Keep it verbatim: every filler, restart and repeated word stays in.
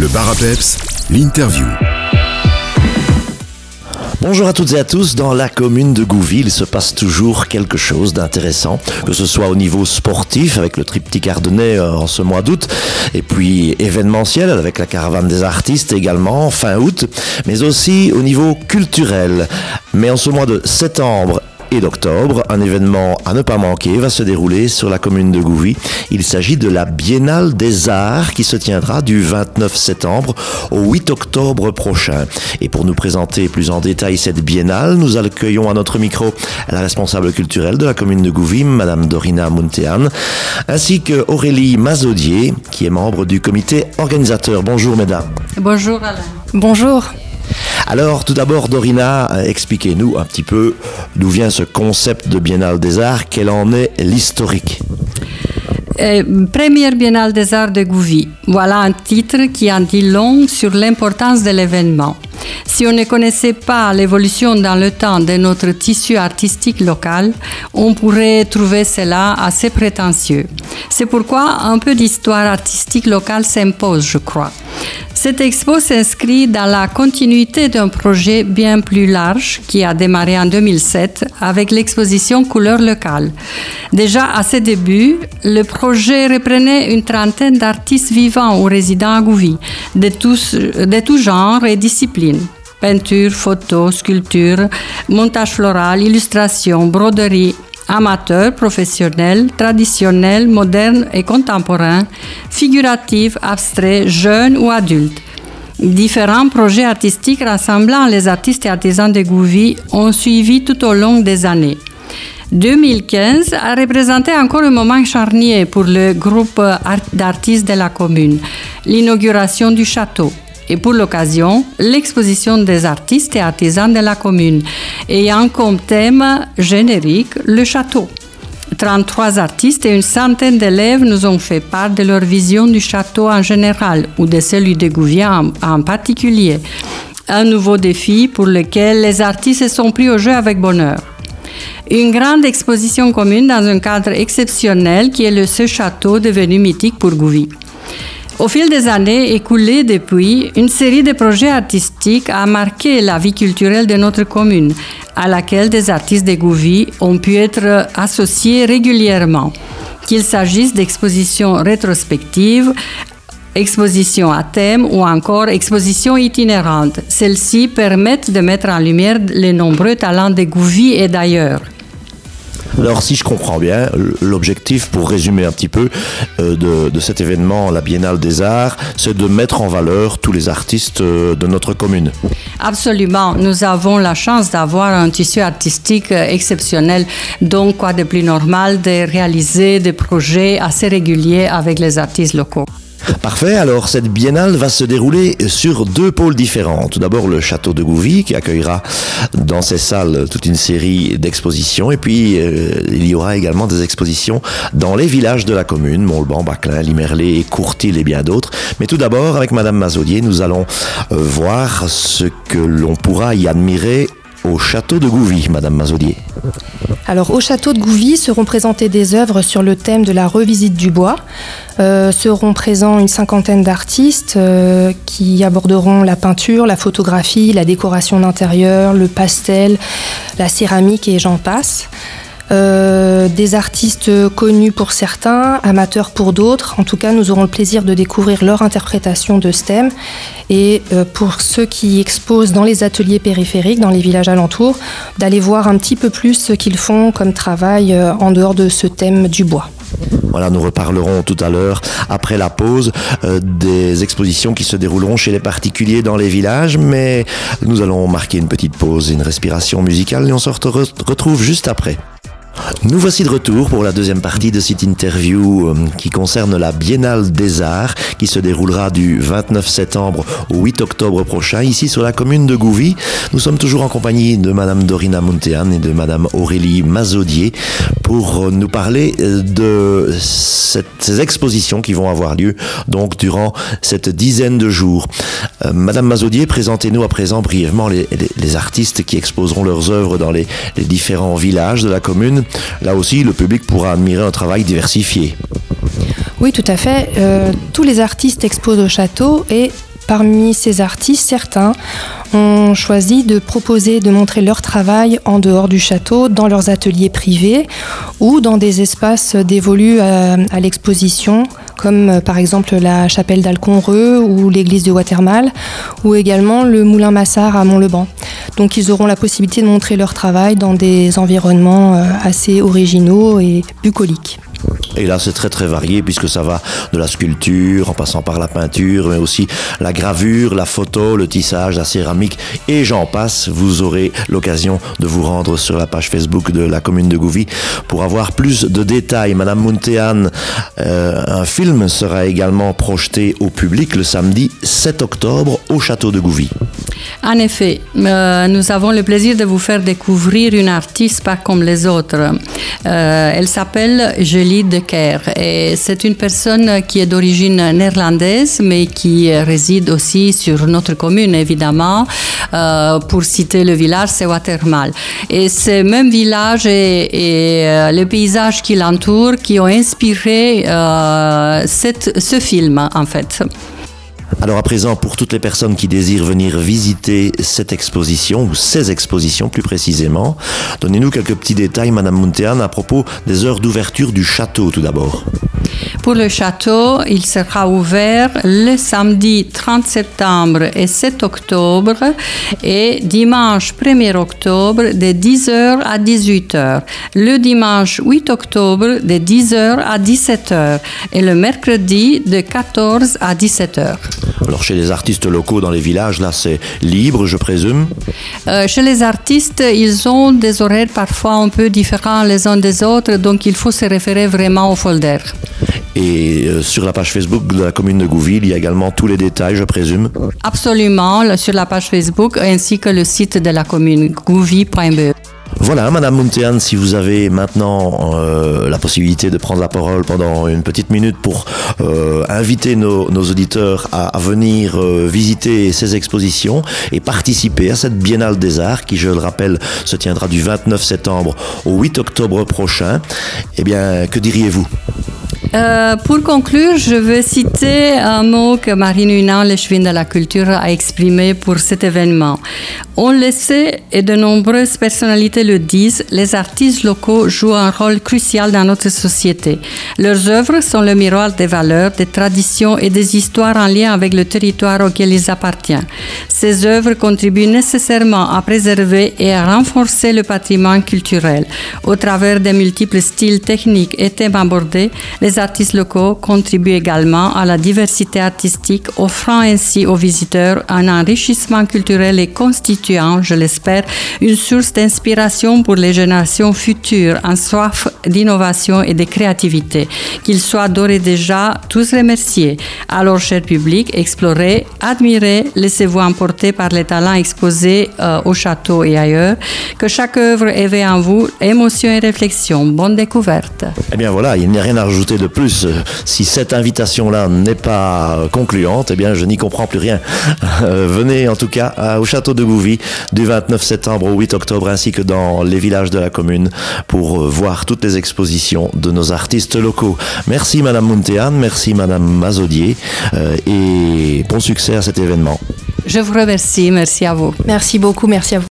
Le Bar à Peps, l'interview. Bonjour à toutes et à tous. Dans la commune de Gouvy, il se passe toujours quelque chose d'intéressant, que ce soit au niveau sportif avec le triptyque ardennais euh, en ce mois d'août, et puis événementiel avec la caravane des artistes également fin août, mais aussi au niveau culturel. Mais en ce mois de septembre et d'octobre, un événement à ne pas manquer va se dérouler sur la commune de Gouvy. Il s'agit de la Biennale des Arts qui se tiendra du vingt-neuf septembre au huit octobre prochain. Et pour nous présenter plus en détail cette biennale, nous accueillons à notre micro la responsable culturelle de la commune de Gouvy, Madame Dorina Muntean, ainsi que Aurélie Mazaudier, qui est membre du comité organisateur. Bonjour mesdames. Bonjour Alain. Bonjour. Alors tout d'abord Dorina, expliquez-nous un petit peu d'où vient ce concept de Biennale des Arts, quel en est l'historique. Euh, première Biennale des Arts de Gouvy, voilà un titre qui en dit long sur l'importance de l'événement. Si on ne connaissait pas l'évolution dans le temps de notre tissu artistique local, on pourrait trouver cela assez prétentieux. C'est pourquoi un peu d'histoire artistique locale s'impose, je crois. Cette expo s'inscrit dans la continuité d'un projet bien plus large qui a démarré en deux mille sept avec l'exposition Couleurs locales. Déjà à ses débuts, le projet reprenait une trentaine d'artistes vivants ou résidents à Gouvy, de tous, de tous genres et disciplines. Peinture, photo, sculpture, montage floral, illustration, broderie, amateur, professionnel, traditionnel, moderne et contemporain, figuratif, abstrait, jeune ou adulte. Différents projets artistiques rassemblant les artistes et artisans de Gouvy ont suivi tout au long des années. deux mille quinze a représenté encore un moment charnier pour le groupe d'artistes de la commune, l'inauguration du château. Et pour l'occasion, l'exposition des artistes et artisans de la commune, ayant comme thème générique le château. trente-trois artistes et une centaine d'élèves nous ont fait part de leur vision du château en général, ou de celui de Gouvy en, en particulier. Un nouveau défi pour lequel les artistes se sont pris au jeu avec bonheur. Une grande exposition commune dans un cadre exceptionnel qui est le ce château devenu mythique pour Gouvy. Au fil des années écoulées depuis, une série de projets artistiques a marqué la vie culturelle de notre commune, à laquelle des artistes de Gouvy ont pu être associés régulièrement, qu'il s'agisse d'expositions rétrospectives, expositions à thème ou encore expositions itinérantes. Celles-ci permettent de mettre en lumière les nombreux talents de Gouvy et d'ailleurs. Alors, si je comprends bien, l'objectif, pour résumer un petit peu, euh, de, de cet événement, la Biennale des Arts, c'est de mettre en valeur tous les artistes euh, de notre commune. Absolument. Nous avons la chance d'avoir un tissu artistique exceptionnel. Donc, quoi de plus normal de réaliser des projets assez réguliers avec les artistes locaux. Parfait, alors cette biennale va se dérouler sur deux pôles différents. Tout d'abord le château de Gouvy qui accueillera dans ses salles toute une série d'expositions et puis euh, il y aura également des expositions dans les villages de la commune, Montleban, Baclain, Limerlé et Courtil et bien d'autres. Mais tout d'abord avec Madame Mazaudier nous allons euh, voir ce que l'on pourra y admirer au château de Gouvy, Madame Mazaudier. Alors, au château de Gouvy seront présentées des œuvres sur le thème de la revisite du bois. Euh, seront présents une cinquantaine d'artistes euh, qui aborderont la peinture, la photographie, la décoration d'intérieur, le pastel, la céramique et j'en passe. Euh, des artistes connus pour certains, amateurs pour d'autres. En tout cas, nous aurons le plaisir de découvrir leur interprétation de ce thème. Et euh, pour ceux qui exposent dans les ateliers périphériques, dans les villages alentours, d'aller voir un petit peu plus ce qu'ils font comme travail euh, en dehors de ce thème du bois. Voilà, nous reparlerons tout à l'heure, après la pause, euh, des expositions qui se dérouleront chez les particuliers dans les villages, mais nous allons marquer une petite pause, une respiration musicale et on se re- retrouve juste après. Nous voici de retour pour la deuxième partie de cette interview qui concerne la Biennale des Arts qui se déroulera du vingt-neuf septembre au huit octobre prochain ici sur la commune de Gouvy. Nous sommes toujours en compagnie de Madame Dorina Muntean et de Madame Aurélie Mazaudier pour nous parler de cette, ces expositions qui vont avoir lieu donc durant cette dizaine de jours. Euh, Madame Mazaudier, présentez-nous à présent brièvement les, les, les artistes qui exposeront leurs œuvres dans les, les différents villages de la commune. Là aussi, le public pourra admirer un travail diversifié. Oui, tout à fait. Euh, tous les artistes exposent au château et parmi ces artistes, certains ont choisi de proposer, de montrer leur travail en dehors du château, dans leurs ateliers privés ou dans des espaces dévolus à, à l'exposition, comme par exemple la chapelle d'Alconreux ou l'église de Watermal, ou également le moulin Massard à Montleban. Donc ils auront la possibilité de montrer leur travail dans des environnements assez originaux et bucoliques. Et là, c'est très très varié puisque ça va de la sculpture, en passant par la peinture, mais aussi la gravure, la photo, le tissage, la céramique et j'en passe. Vous aurez l'occasion de vous rendre sur la page Facebook de la commune de Gouvy pour avoir plus de détails. Madame Muntean, euh, un film sera également projeté au public le samedi sept octobre au château de Gouvy. En effet, euh, nous avons le plaisir de vous faire découvrir une artiste pas comme les autres. Euh, elle s'appelle Julie Decaire et c'est une personne qui est d'origine néerlandaise mais qui réside aussi sur notre commune évidemment. Euh, pour citer le village, c'est Watermal. Et ce même village et, et euh, les paysages qui l'entourent qui ont inspiré euh, cette, ce film en fait. Alors à présent, pour toutes les personnes qui désirent venir visiter cette exposition, ou ces expositions plus précisément, donnez-nous quelques petits détails, Madame Muntean, à propos des heures d'ouverture du château tout d'abord. Pour le château, il sera ouvert le samedi trente septembre et sept octobre et dimanche premier octobre de dix heures à dix-huit heures. Le dimanche huit octobre de dix heures à dix-sept heures et le mercredi de quatorze à dix-sept heures. Alors chez les artistes locaux dans les villages, là c'est libre je présume. Euh, chez les artistes, ils ont des horaires parfois un peu différents les uns des autres, donc il faut se référer vraiment au folder. Et euh, sur la page Facebook de la commune de Gouvy, il y a également tous les détails, je présume. Absolument, là, sur la page Facebook ainsi que le site de la commune, gouvy point be. Voilà, Madame Muntean, si vous avez maintenant euh, la possibilité de prendre la parole pendant une petite minute pour euh, inviter nos, nos auditeurs à, à venir euh, visiter ces expositions et participer à cette Biennale des Arts qui, je le rappelle, se tiendra du vingt-neuf septembre au huit octobre prochain, eh bien, que diriez-vous ? Euh, pour conclure, je vais citer un mot que Marine Huinan, l'échevine de la culture, a exprimé pour cet événement. On le sait, et de nombreuses personnalités le disent, les artistes locaux jouent un rôle crucial dans notre société. Leurs œuvres sont le miroir des valeurs, des traditions et des histoires en lien avec le territoire auquel ils appartiennent. Ces œuvres contribuent nécessairement à préserver et à renforcer le patrimoine culturel. Au travers des multiples styles, techniques et thèmes abordés, les artistes locaux contribuent également à la diversité artistique, offrant ainsi aux visiteurs un enrichissement culturel et constituant, je l'espère, une source d'inspiration pour les générations futures en soif d'innovation et de créativité. Qu'ils soient d'ores et déjà tous remerciés. Alors, cher public, explorez, admirez, laissez-vous emporter par les talents exposés euh, au château et ailleurs. Que chaque œuvre éveille en vous émotion et réflexion. Bonne découverte. Eh bien voilà, il n'y a rien à rajouter de plus. Si cette invitation-là n'est pas concluante, eh bien je n'y comprends plus rien. Euh, venez en tout cas à, au château de Gouvy du vingt-neuf septembre au huit octobre ainsi que dans les villages de la commune pour euh, voir toutes les expositions de nos artistes locaux. Merci Madame Muntean, merci Madame Mazaudier euh, et bon succès à cet événement. Je vous remercie, merci à vous. Merci beaucoup, merci à vous.